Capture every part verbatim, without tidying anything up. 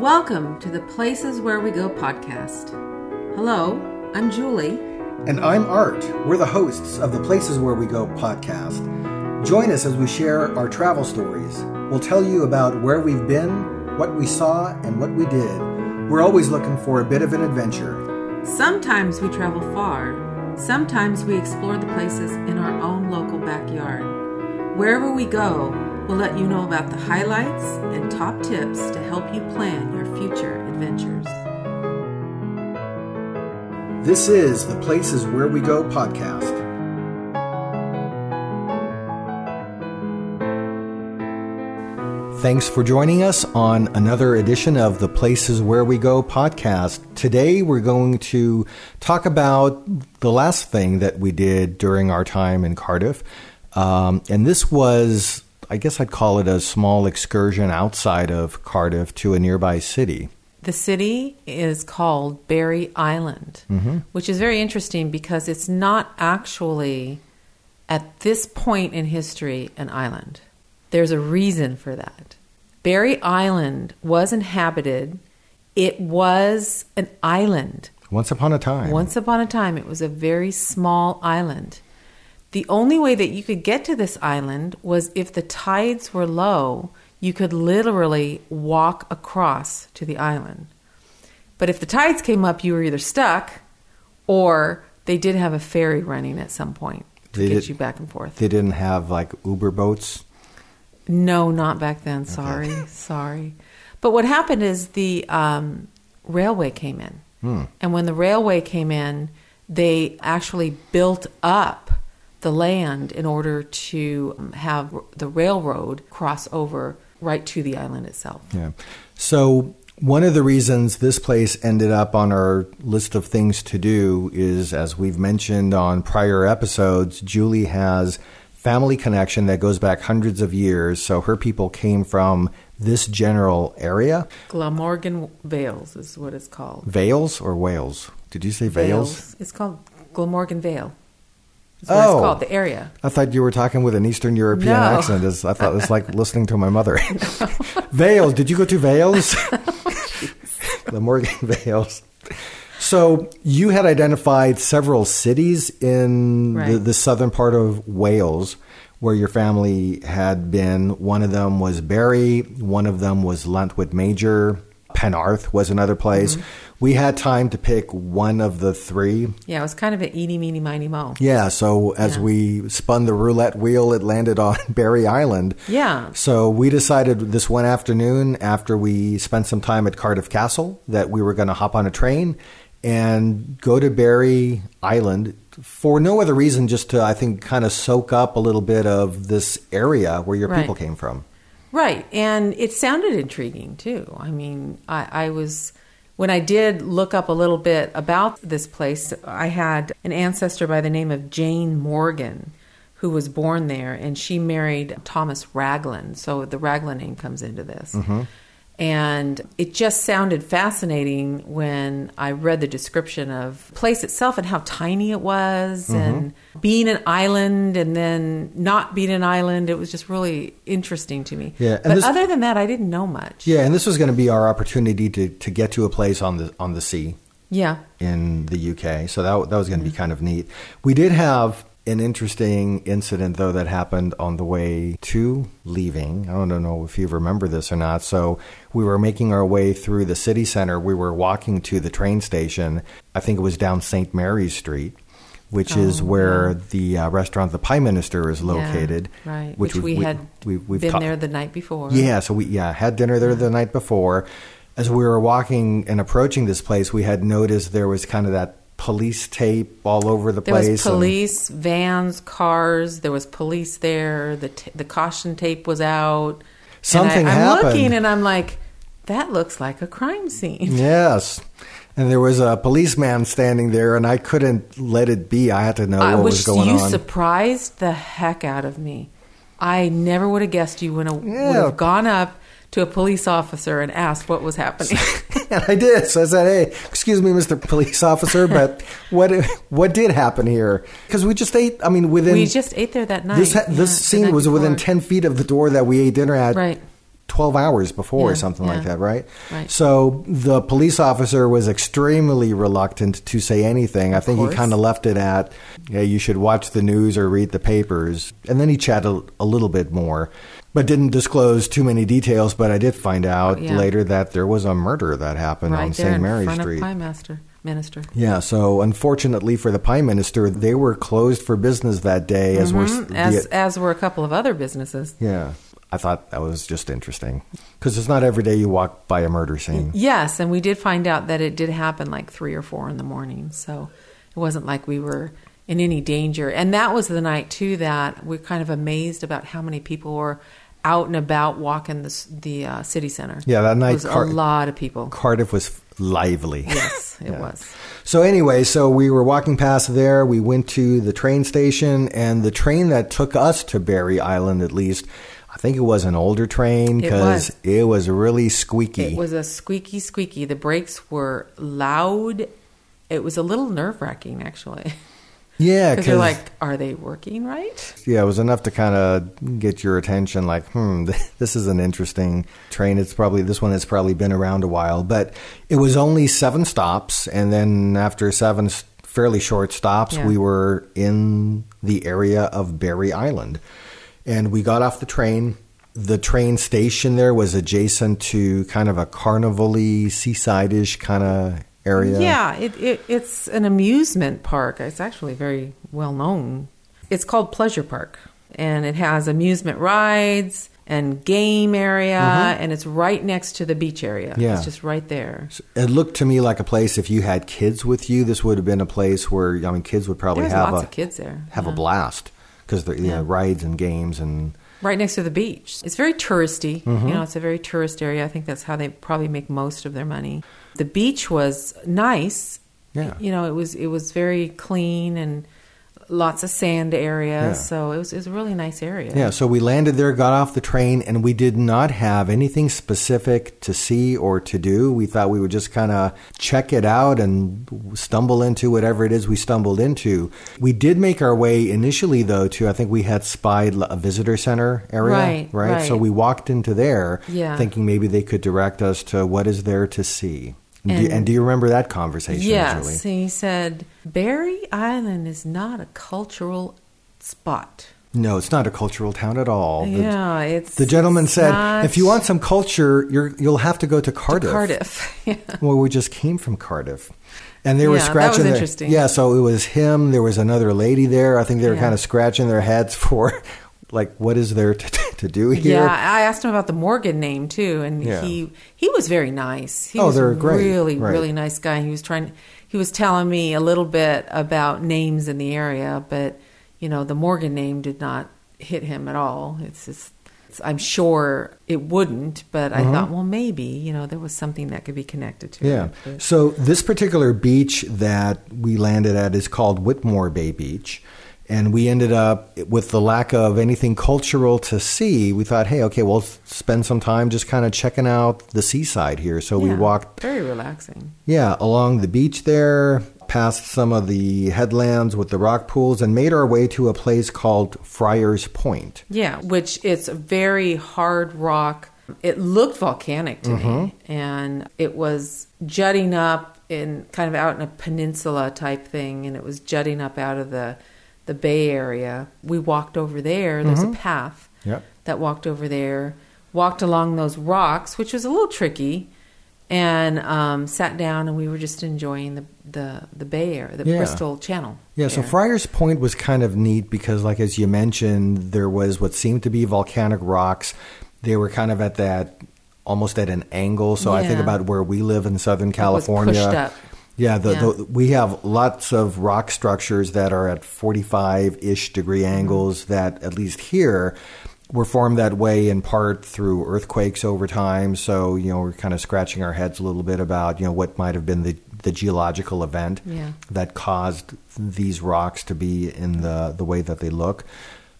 Welcome to the Places Where We Go podcast. Hello, I'm Julie. And I'm Art. We're the hosts of the Places Where We Go podcast. Join us as we share our travel stories. We'll tell you about where we've been, what we saw, and what we did. We're always looking for a bit of an adventure. Sometimes we travel far. Sometimes we explore the places in our own local backyard. Wherever we go, we'll let you know about the highlights and top tips to help you plan your future adventures. This is the Places Where We Go podcast. Thanks for joining us on another edition of the Places Where We Go podcast. Today we're going to talk about the last thing that we did during our time in Cardiff. Um, and this was... I guess I'd call it a small excursion outside of Cardiff to a nearby city. The city is called Barry Island, mm-hmm. which is very interesting because it's not actually, at this point in history, an island. There's a reason for that. Barry Island was inhabited. It was an island. Once upon a time. Once upon a time. It was a very small island. The only way that you could get to this island was if the tides were low, you could literally walk across to the island. But if the tides came up, you were either stuck or they did have a ferry running at some point to they get did, you back and forth. They didn't have like Uber boats? No, not back then. Sorry, okay. sorry. But what happened is the um, railway came in. Hmm. And when the railway came in, they actually built up the land in order to have the railroad cross over right to the island itself. Yeah. So one of the reasons this place ended up on our list of things to do is, as we've mentioned on prior episodes, Julie has family connection that goes back hundreds of years. So her people came from this general area. Glamorgan Vale is what it's called. Vales or Wales? Did you say Vales? Vales. It's called Glamorgan Vale. That's what oh, it's called, the area. I thought you were talking with an Eastern European no. accent. I thought it was like listening to my mother. No. Vales. Did you go to Vales? The Morgan Vales. So you had identified several cities in right. the, the southern part of Wales where your family had been. One of them was Barry. One of them was Llantwit Major. Penarth was another place. Mm-hmm. We had time to pick one of the three. Yeah, it was kind of an eeny, meeny, miny, mo. Yeah, so as yeah. we spun the roulette wheel, it landed on Barry Island. Yeah. So we decided this one afternoon after we spent some time at Cardiff Castle that we were going to hop on a train and go to Barry Island for no other reason, just to, I think, kind of soak up a little bit of this area where your right. people came from. Right, and it sounded intriguing, too. I mean, I, I was, when I did look up a little bit about this place, I had an ancestor by the name of Jane Morgan, who was born there, and she married Thomas Raglan, so the Raglan name comes into this. Mm-hmm. And it just sounded fascinating when I read the description of the place itself and how tiny it was, mm-hmm. and being an island and then not being an island. It was just really interesting to me. Yeah, but this, other than that, I didn't know much. Yeah, and this was going to be our opportunity to, to get to a place on the on the sea. Yeah, in the U K. So that that was going to mm-hmm. be kind of neat. We did have an interesting incident, though, that happened on the way to leaving. I don't know if you remember this or not. So we were making our way through the city center. We were walking to the train station. I think it was down Saint Mary's Street, which oh, is where yeah. the uh, restaurant, the Pie Minister, is located. Yeah, right, which, which we, we had we, we've been ca- there the night before. Yeah, so we yeah had dinner there yeah. the night before. As we were walking and approaching this place, we had noticed there was kind of that police tape all over the place. There was police, and vans, cars. There was police there. The t- the caution tape was out. Something and I, I'm happened. I'm looking and I'm like, that looks like a crime scene. Yes. And there was a policeman standing there and I couldn't let it be. I had to know I what was, was going you on. You surprised the heck out of me. I never would have guessed you would have, yeah. would have gone up to a police officer and asked what was happening. And I did. So I said, hey, excuse me, Mister Police Officer, but what what did happen here? Because we just ate, I mean, within... We just ate there that night. This, ha- yeah, this scene was before. Within ten feet of the door that we ate dinner at. Right. twelve hours before yeah, or something yeah. like that, right? right? So the police officer was extremely reluctant to say anything. Of I think course. He kind of left it at, yeah, you should watch the news or read the papers. And then he chatted a little bit more, but didn't disclose too many details. But I did find out yeah. later that there was a murder that happened right on Saint Mary's Street. Right there in front of Pie Master. Minister. Yeah, so unfortunately for the Pie Minister, they were closed for business that day, as mm-hmm. were as, the, as were a couple of other businesses. Yeah, I thought that was just interesting because it's not every day you walk by a murder scene. Yes, and we did find out that it did happen like three or four in the morning, so it wasn't like we were in any danger. And that was the night too that we're kind of amazed about how many people were out and about walking the the uh, city center. Yeah, that night it was Car- a lot of people. Cardiff was lively. Yes, it yeah. was. So anyway, so we were walking past there. We went to the train station, and the train that took us to Barry Island, at least, I think it was an older train because it, it was really squeaky. It was a squeaky, squeaky. The brakes were loud. It was a little nerve-wracking, actually. Yeah. Because you're like, are they working right? Yeah, it was enough to kind of get your attention like, hmm, this is an interesting train. It's probably, this one has probably been around a while. But it was only seven stops. And then after seven fairly short stops, yeah. we were in the area of Barry Island. And we got off the train. The train station there was adjacent to kind of a carnival-y, seaside-ish kind of area. Yeah, it, it, it's an amusement park. It's actually very well known. It's called Pleasure Park, and it has amusement rides and game area, mm-hmm. and it's right next to the beach area. Yeah. It's just right there. It looked to me like a place, if you had kids with you, this would have been a place where, I mean, kids would probably There's have lots a, of kids there. Have yeah. a blast because there are yeah. rides and games and... Right next to the beach. It's very touristy. Mm-hmm. You know, it's a very tourist area. I think that's how they probably make most of their money. The beach was nice. Yeah. You know, it was it was very clean and lots of sand area. Yeah. So it was, it was a really nice area. Yeah. So we landed there, got off the train, and we did not have anything specific to see or to do. We thought we would just kind of check it out and stumble into whatever it is we stumbled into. We did make our way initially, though, to, I think we had spied a visitor center area. Right. Right. right. So we walked into there yeah. thinking maybe they could direct us to what is there to see. And do, you, and do you remember that conversation? Yes, Julie? He said, Barry Island is not a cultural spot. No, it's not a cultural town at all. Yeah, the, it's... The gentleman it's said, not... if you want some culture, you're, you'll have to go to Cardiff. To Cardiff, yeah. Well, we just came from Cardiff. And they were yeah, scratching that was interesting. Their, yeah, so it was him. There was another lady there. I think they were yeah. kind of scratching their heads for... Like, what is there to, to do here? Yeah, I asked him about the Morgan name, too, and yeah. he he was very nice. He oh, was they're great. really, right. really nice guy. He was trying. He was telling me a little bit about names in the area, but, you know, the Morgan name did not hit him at all. It's just, it's, I'm sure it wouldn't, but I mm-hmm. thought, well, maybe, you know, there was something that could be connected to yeah. it. Yeah, so this particular beach that we landed at is called Whitmore Bay Beach. And we ended up, with the lack of anything cultural to see, we thought, hey, okay, we'll spend some time just kind of checking out the seaside here. So yeah, we walked... Very relaxing. Yeah, along the beach there, past some of the headlands with the rock pools, and made our way to a place called Friars Point. Yeah, which it's a very hard rock. It looked volcanic to mm-hmm. me. And it was jutting up in kind of out in a peninsula type thing. And it was jutting up out of the... the Bay Area. We walked over there. There's mm-hmm. a path yep. that walked over there, walked along those rocks, which was a little tricky, and um, sat down, and we were just enjoying the, the, the Bay Area, the yeah. Bristol Channel. Yeah, so Friars Point was kind of neat because, like, as you mentioned, there was what seemed to be volcanic rocks. They were kind of at that, almost at an angle. So yeah. I think about where we live in Southern California. It was pushed up. Yeah, the, yeah. The, we have lots of rock structures that are at forty-five-ish degree angles that, at least here, were formed that way in part through earthquakes over time. So, you know, we're kind of scratching our heads a little bit about, you know, what might have been the, the geological event yeah. that caused these rocks to be in the, the way that they look.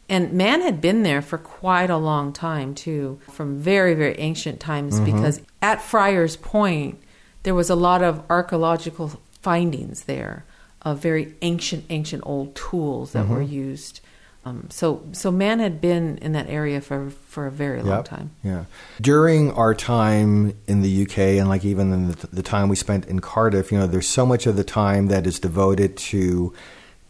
And man had been there for quite a long time, too, from very, very ancient times, mm-hmm. because at Friars Point, there was a lot of archaeological findings there of very ancient, ancient old tools that mm-hmm. were used Um, so so man had been in that area for, for a very long yep. time. Yeah. During our time in the U K and like even in the, the time we spent in Cardiff, you know, there's so much of the time that is devoted to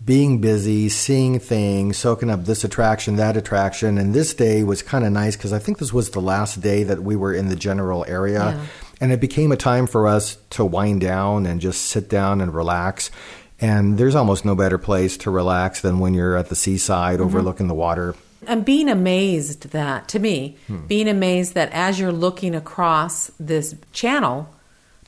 being busy, seeing things, soaking up this attraction, that attraction. And this day was kind of nice because I think this was the last day that we were in the general area. Yeah. And it became a time for us to wind down and just sit down and relax. And there's almost no better place to relax than when you're at the seaside mm-hmm. overlooking the water. I'm being amazed that, to me, hmm. being amazed that as you're looking across this channel,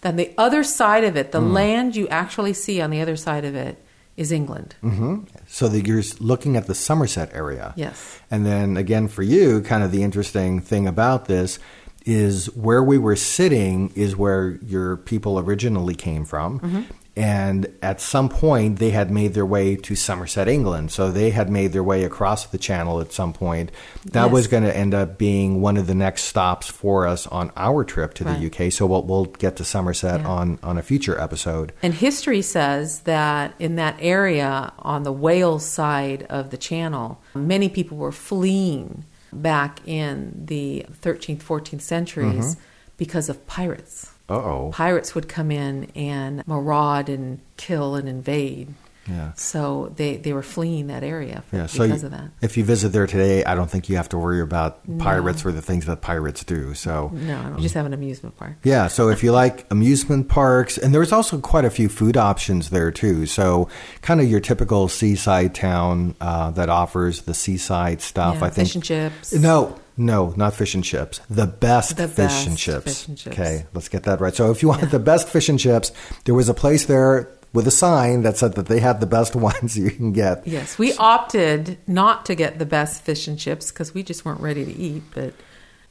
then the other side of it, the mm. land you actually see on the other side of it, is England. Mm-hmm. So that you're looking at the Somerset area. Yes. And then again for you, kind of the interesting thing about this is where we were sitting is where your people originally came from. Mm-hmm. And at some point, they had made their way to Somerset, England. So they had made their way across the channel at some point. That yes. was going to end up being one of the next stops for us on our trip to right. the U K. So we'll, we'll get to Somerset yeah. on, on a future episode. And history says that in that area on the Wales side of the channel, many people were fleeing back in the thirteenth, fourteenth centuries mm-hmm. because of pirates. Uh-oh. Pirates would come in and maraud and kill and invade. Yeah. So they, they were fleeing that area for, yeah, so because you, of that. If you visit there today, I don't think you have to worry about no. pirates or the things that pirates do. So no, I um, just have an amusement park. Yeah, so if you like amusement parks, and there's also quite a few food options there too. So kind of your typical seaside town uh, that offers the seaside stuff. Yeah, I think fish and chips. No. No, not fish and chips. The best, the best fish and chips. fish and chips. Okay, let's get that right. So if you want yeah. the best fish and chips, there was a place there with a sign that said that they had the best ones you can get. Yes, we opted not to get the best fish and chips because we just weren't ready to eat, but...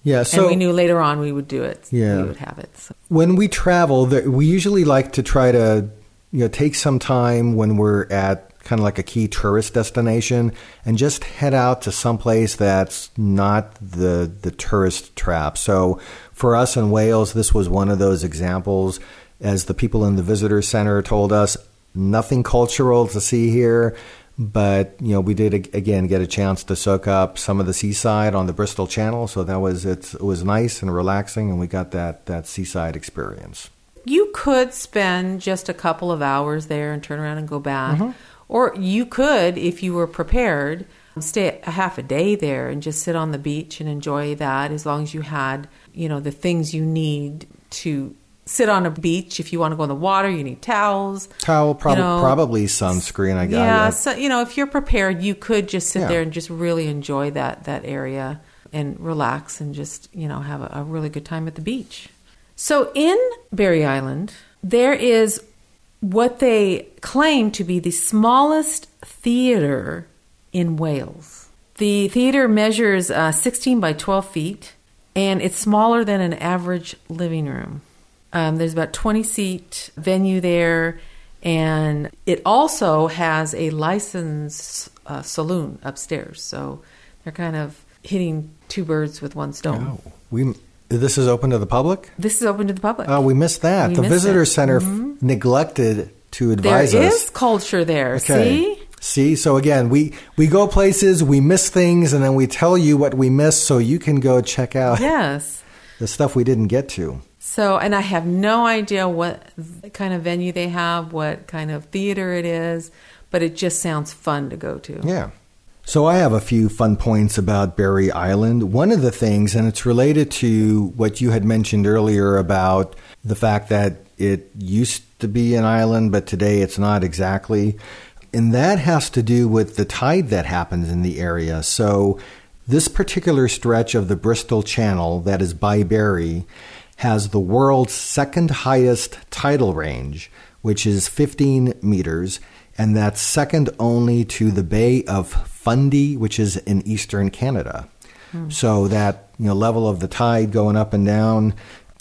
Yeah, so, and we knew later on we would do it. Yeah. We would have it. So. When we travel, we usually like to try to you know, take some time when we're at... kind of like a key tourist destination and just head out to someplace that's not the the tourist trap. So for us in Wales, this was one of those examples. As the people in the visitor center told us, nothing cultural to see here. But, you know, we did, again, get a chance to soak up some of the seaside on the Bristol Channel. So that was it's, it was nice and relaxing, and we got that that seaside experience. You could spend just a couple of hours there and turn around and go back. Mm-hmm. Or you could, if you were prepared, stay a half a day there and just sit on the beach and enjoy that, as long as you had, you know, the things you need to sit on a beach. If you want to go in the water, you need towels. Towel, prob- you know, probably sunscreen, I guess. Yeah, so, you know, if you're prepared, you could just sit yeah. there and just really enjoy that, that area and relax and just, you know, have a, a really good time at the beach. So in Barry Island, there is... what they claim to be the smallest theater in Wales. The theater measures uh, sixteen by twelve feet, and it's smaller than an average living room. Um, there's about twenty-seat venue there, and it also has a licensed uh, saloon upstairs. So they're kind of hitting two birds with one stone. Oh, we... This is open to the public? This is open to the public. Oh, we missed that. We the missed visitor it. center mm-hmm. f- neglected to advise there us. There is culture there, okay. see? See, so again, we, we go places, we miss things, and then we tell you what we miss so you can go check out yes. the stuff we didn't get to. So, and I have no idea what kind of venue they have, what kind of theater it is, but it just sounds fun to go to. Yeah. So I have a few fun points about Barry Island. One of the things, and it's related to what you had mentioned earlier about the fact that it used to be an island, but today it's not exactly. And that has to do with the tide that happens in the area. So this particular stretch of the Bristol Channel that is by Barry has the world's second highest tidal range, which is fifteen meters. And that's second only to the Bay of Fundy, which is in eastern Canada. Mm. So that you know, level of the tide going up and down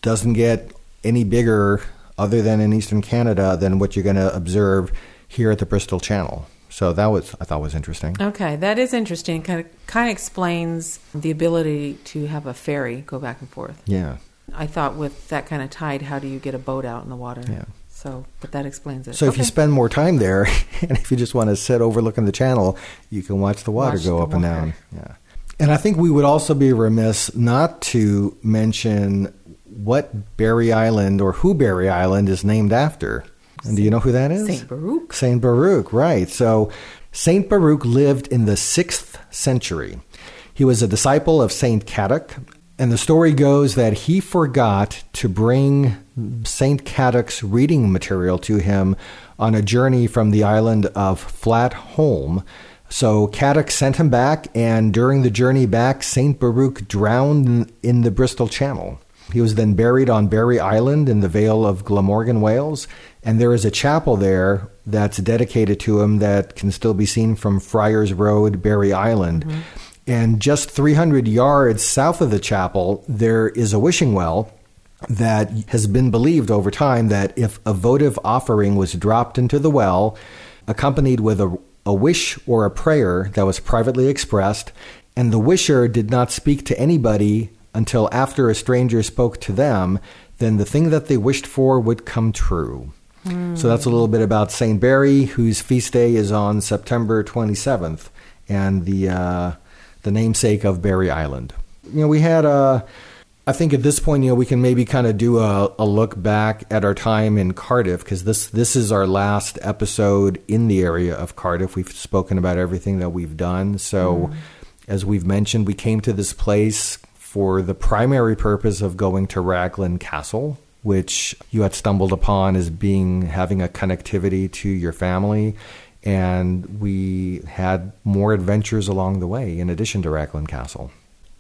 doesn't get any bigger other than in eastern Canada than what you're going to observe here at the Bristol Channel. So that was I thought was interesting. Okay, that is interesting. Kind of, kind of explains the ability to have a ferry go back and forth. Yeah. I thought with that kind of tide, how do you get a boat out in the water? Yeah. So, but that explains it. So okay. If you spend more time there, and if you just want to sit overlooking the channel, you can watch the water watch go the up water. and down. Yeah. And I think we would also be remiss not to mention what Barry Island or who Barry Island is named after. And Saint, do you know who that is? Saint Baruch. Saint Baruch, right. So Saint Baruch lived in the sixth century. He was a disciple of Saint Cadoc, and the story goes that he forgot to bring Saint Cadoc's reading material to him on a journey from the island of Flat Holm. So Cadoc sent him back, and during the journey back, Saint Baruch drowned in the Bristol Channel. He was then buried on Barry Island in the Vale of Glamorgan, Wales, and there is a chapel there that's dedicated to him that can still be seen from Friars Road, Barry Island. Mm-hmm. And just three hundred yards south of the chapel, there is a wishing well that has been believed over time that if a votive offering was dropped into the well, accompanied with a, a wish or a prayer that was privately expressed, and the wisher did not speak to anybody until after a stranger spoke to them, then the thing that they wished for would come true. Mm. So that's a little bit about Saint Barry, whose feast day is on September twenty-seventh, and the uh, the namesake of Barry Island. You know, we had a... I think at this point, you know, we can maybe kind of do a, a look back at our time in Cardiff, because this, this is our last episode in the area of Cardiff. We've spoken about everything that we've done. So mm. as we've mentioned, we came to this place for the primary purpose of going to Raglan Castle, which you had stumbled upon as being having a connectivity to your family. And we had more adventures along the way in addition to Raglan Castle.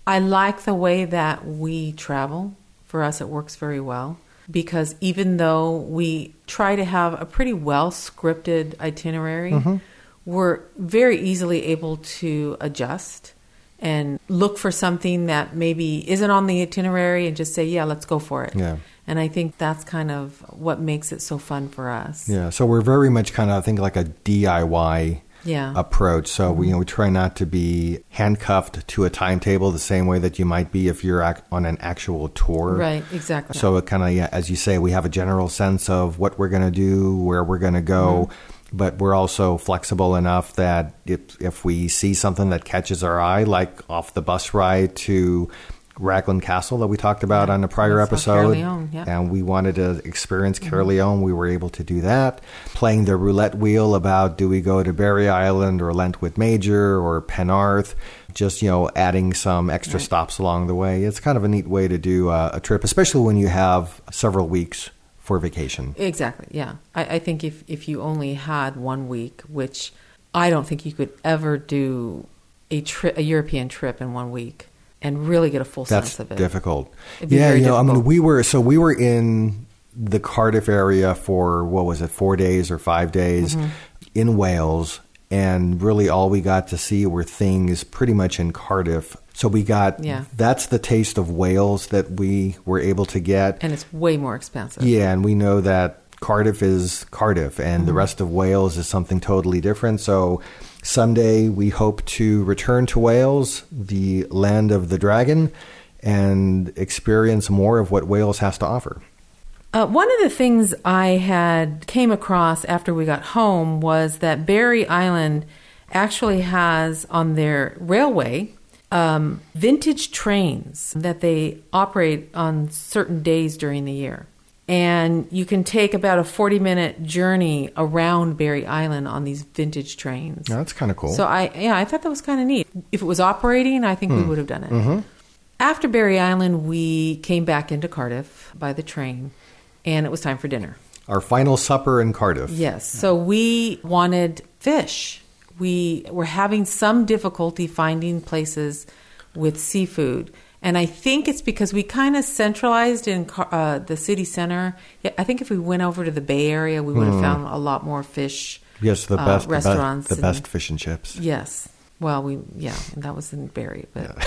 I like the way that we travel. For us, it works very well, because even though we try to have a pretty well-scripted itinerary, mm-hmm. we're very easily able to adjust and look for something that maybe isn't on the itinerary and just say, yeah, let's go for it. Yeah. And I think that's kind of what makes it so fun for us. Yeah, so we're very much kind of, I think, like a D I Y Yeah. approach. So we, you know, we try not to be handcuffed to a timetable the same way that you might be if you're ac- on an actual tour. Right, exactly. So it kind of, yeah, as you say, we have a general sense of what we're going to do, where we're going to go, mm-hmm. but we're also flexible enough that if, if we see something that catches our eye, like off the bus ride to Raglan Castle that we talked about yeah. on a prior That's episode, Caerleon, yeah. and we wanted to experience Caerleon. Mm-hmm. We were able to do that. Playing the roulette wheel about do we go to Barry Island or Llantwit Major or Penarth, just, you know, adding some extra right. stops along the way. It's kind of a neat way to do a, a trip, especially when you have several weeks for vacation. Exactly, yeah. I, I think if, if you only had one week, which I don't think you could ever do a tri- a European trip in one week. And really get a full That's sense of it. That's difficult. Yeah, you know, difficult. I mean, we were, so we were in the Cardiff area for, what was it, four days or five days mm-hmm. in Wales. And really all we got to see were things pretty much in Cardiff. So we got, yeah. that's the taste of Wales that we were able to get. And it's way more expensive. Yeah, and we know that Cardiff is Cardiff and mm-hmm. the rest of Wales is something totally different. So someday we hope to return to Wales, the land of the dragon, and experience more of what Wales has to offer. Uh, one of the things I had came across after we got home was that Barry Island actually has on their railway um, vintage trains that they operate on certain days during the year. And you can take about a forty-minute journey around Barry Island on these vintage trains. Yeah, that's kind of cool. So I, yeah, I thought that was kind of neat. If it was operating, I think hmm. we would have done it. Mm-hmm. After Barry Island, we came back into Cardiff by the train, and it was time for dinner. Our final supper in Cardiff. Yes. So we wanted fish. We were having some difficulty finding places with seafood. And I think it's because we kind of centralized in uh, the city center. Yeah, I think if we went over to the Bay Area, we would have mm. found a lot more fish. Yes, the uh, best restaurants, the best, the best and, fish and chips. Yes, well, we yeah, that was in Barry. But yeah.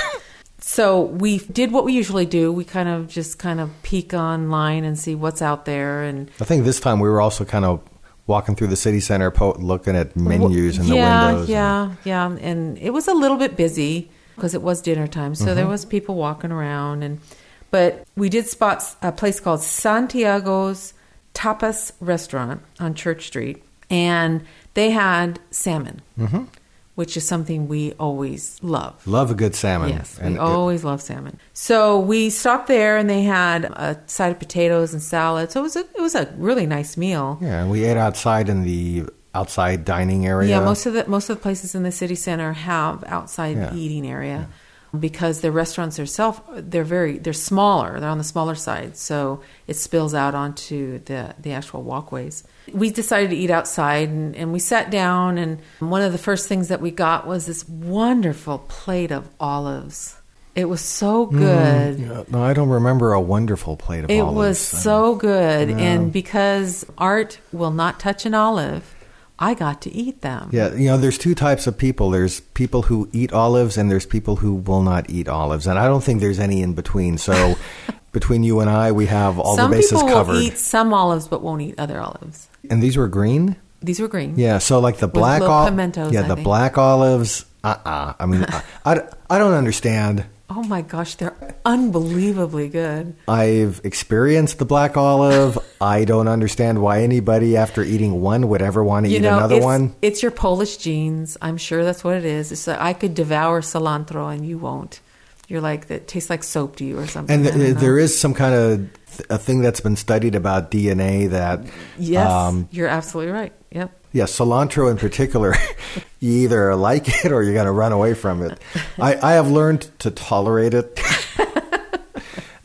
So we did what we usually do. We kind of just kind of peek online and see what's out there. And I think this time we were also kind of walking through the city center, looking at menus in the yeah, windows. Yeah, and, yeah, and it was a little bit busy. Because it was dinner time, so mm-hmm. there was people walking around, and but we did spot a place called Santiago's Tapas Restaurant on Church Street, and they had salmon, mm-hmm. which is something we always love. Love a good salmon. Yes, and we it, always love salmon. So we stopped there, and they had a side of potatoes and salad. So it was a, it was a really nice meal. Yeah, and we ate outside in the outside dining area. Yeah, most of the most of the places in the city center have outside yeah. eating area. Yeah. Because the restaurants themselves, they're very, they're smaller. They're on the smaller side, so it spills out onto the, the actual walkways. We decided to eat outside, and, and we sat down. And one of the first things that we got was this wonderful plate of olives. It was so good. Mm, yeah. No, I don't remember a wonderful plate of it olives. It was so good, no. And because art will not touch an olive, I got to eat them. Yeah, you know, there's two types of people. There's people who eat olives, and there's people who will not eat olives. And I don't think there's any in between. So between you and I, we have all some the bases covered. Some people will eat some olives, but won't eat other olives. And these were green? These were green. Yeah, so like the black olives. Yeah, I the think. black olives. Uh-uh. I mean, I, I, I don't understand. Oh my gosh, they're unbelievably good. I've experienced the black olive. I don't understand why anybody after eating one would ever want to you eat know, another it's, one. It's your Polish genes. I'm sure that's what it is. It's like I could devour cilantro and you won't. You're like, it tastes like soap to you or something. And the, there is some kind of th- a thing that's been studied about D N A that... Yes, um, you're absolutely right. Yep. Yeah, cilantro in particular, you either like it or you're going to run away from it. I, I have learned to tolerate it,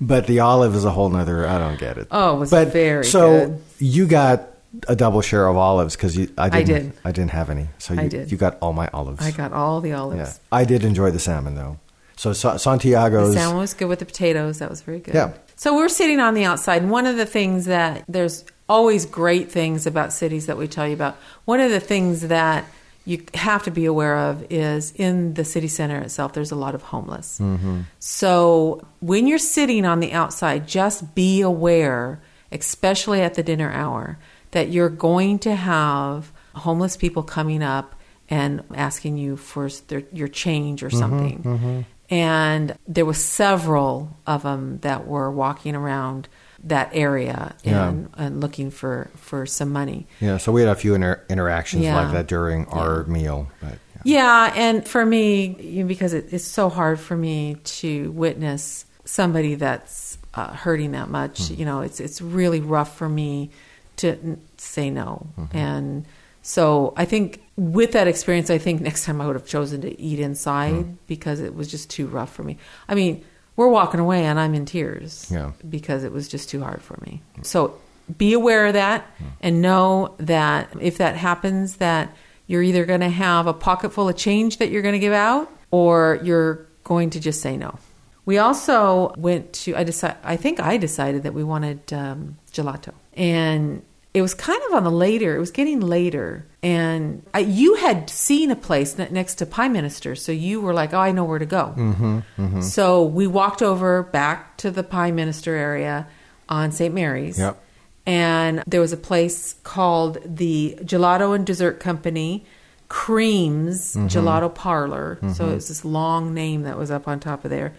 but the olive is a whole nother, I don't get it. Oh, it was but, very so good. So you got a double share of olives because I didn't I, did. I didn't have any. So you, I did. you got all my olives. I got all the olives. Yeah. I did enjoy the salmon though. So Sa- Santiago's... The salmon was good with the potatoes. That was very good. Yeah. So we're sitting on the outside. One of the things that there's... always great things about cities that we tell you about. One of the things that you have to be aware of is in the city center itself, there's a lot of homeless. Mm-hmm. So when you're sitting on the outside, just be aware, especially at the dinner hour, that you're going to have homeless people coming up and asking you for their, your change or something. Mm-hmm, mm-hmm. And there were several of them that were walking around that area and, yeah. and looking for, for some money. Yeah, so we had a few inter- interactions yeah. like that during our yeah. meal. But, yeah. yeah, and for me, because it, it's so hard for me to witness somebody that's uh, hurting that much, mm-hmm. you know, it's it's really rough for me to say no. Mm-hmm. And so I think with that experience, I think next time I would have chosen to eat inside mm-hmm. because it was just too rough for me. I mean... We're walking away and I'm in tears yeah. because it was just too hard for me. So be aware of that yeah. and know that if that happens, that you're either going to have a pocket full of change that you're going to give out or you're going to just say no. We also went to, I decide, I think I decided that we wanted um, gelato. And it was kind of on the later, it was getting later. And I, you had seen a place next to Pie Minister, so you were like, oh, I know where to go. Mm-hmm, mm-hmm. So we walked over back to the Pie Minister area on Saint Mary's. Yep. And there was a place called the Gelato and Dessert Company, Creams mm-hmm. Gelato Parlor. Mm-hmm. So it was this long name that was up on top of there.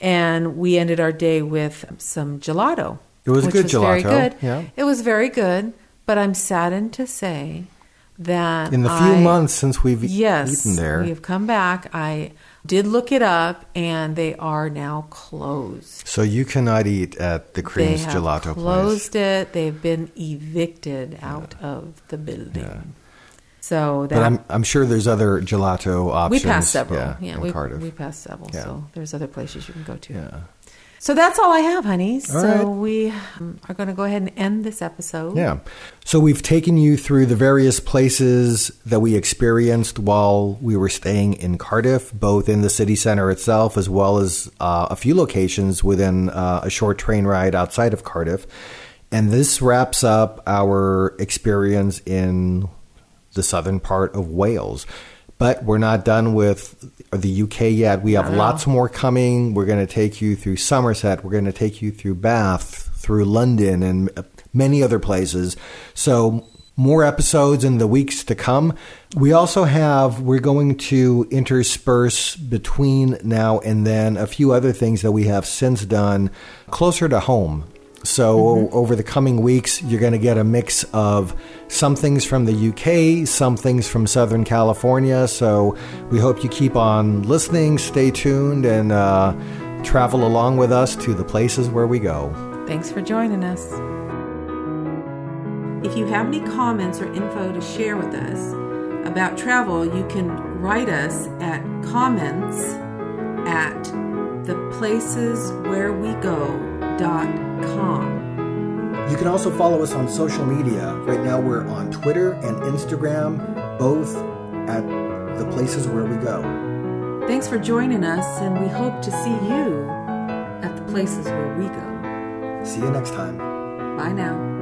And we ended our day with some gelato. It was which good was gelato. Very good. Yeah. It was very good, but I'm saddened to say that in the few I, months since we've yes, eaten there, we've come back. I did look it up, and they are now closed. So you cannot eat at the Creams Gelato place. They have closed place. it. They've been evicted out yeah. of the building. Yeah. So that, but I'm I'm sure there's other gelato options. We passed several. Yeah, yeah in we, Cardiff. We passed several. Yeah. So there's other places you can go to. Yeah. So that's all I have, honey. So right. we are going to go ahead and end this episode. Yeah. So we've taken you through the various places that we experienced while we were staying in Cardiff, both in the city center itself as well as uh, a few locations within uh, a short train ride outside of Cardiff. And this wraps up our experience in the southern part of Wales. But we're not done with the U K yet. We have lots more coming. We're going to take you through Somerset. We're going to take you through Bath, through London, and many other places. So more episodes in the weeks to come. We also have, we're going to intersperse between now and then a few other things that we have since done closer to home. So mm-hmm. over the coming weeks, you're going to get a mix of some things from the U K, some things from Southern California. So we hope you keep on listening, stay tuned, and uh, travel along with us to the places where we go. Thanks for joining us. If you have any comments or info to share with us about travel, you can write us at comments at the places where we go dot com. You can also follow us on social media. Right now we're on Twitter and Instagram, both at The Places Where We Go. Thanks for joining us, and we hope to see you at The Places Where We Go. See you next time. Bye now.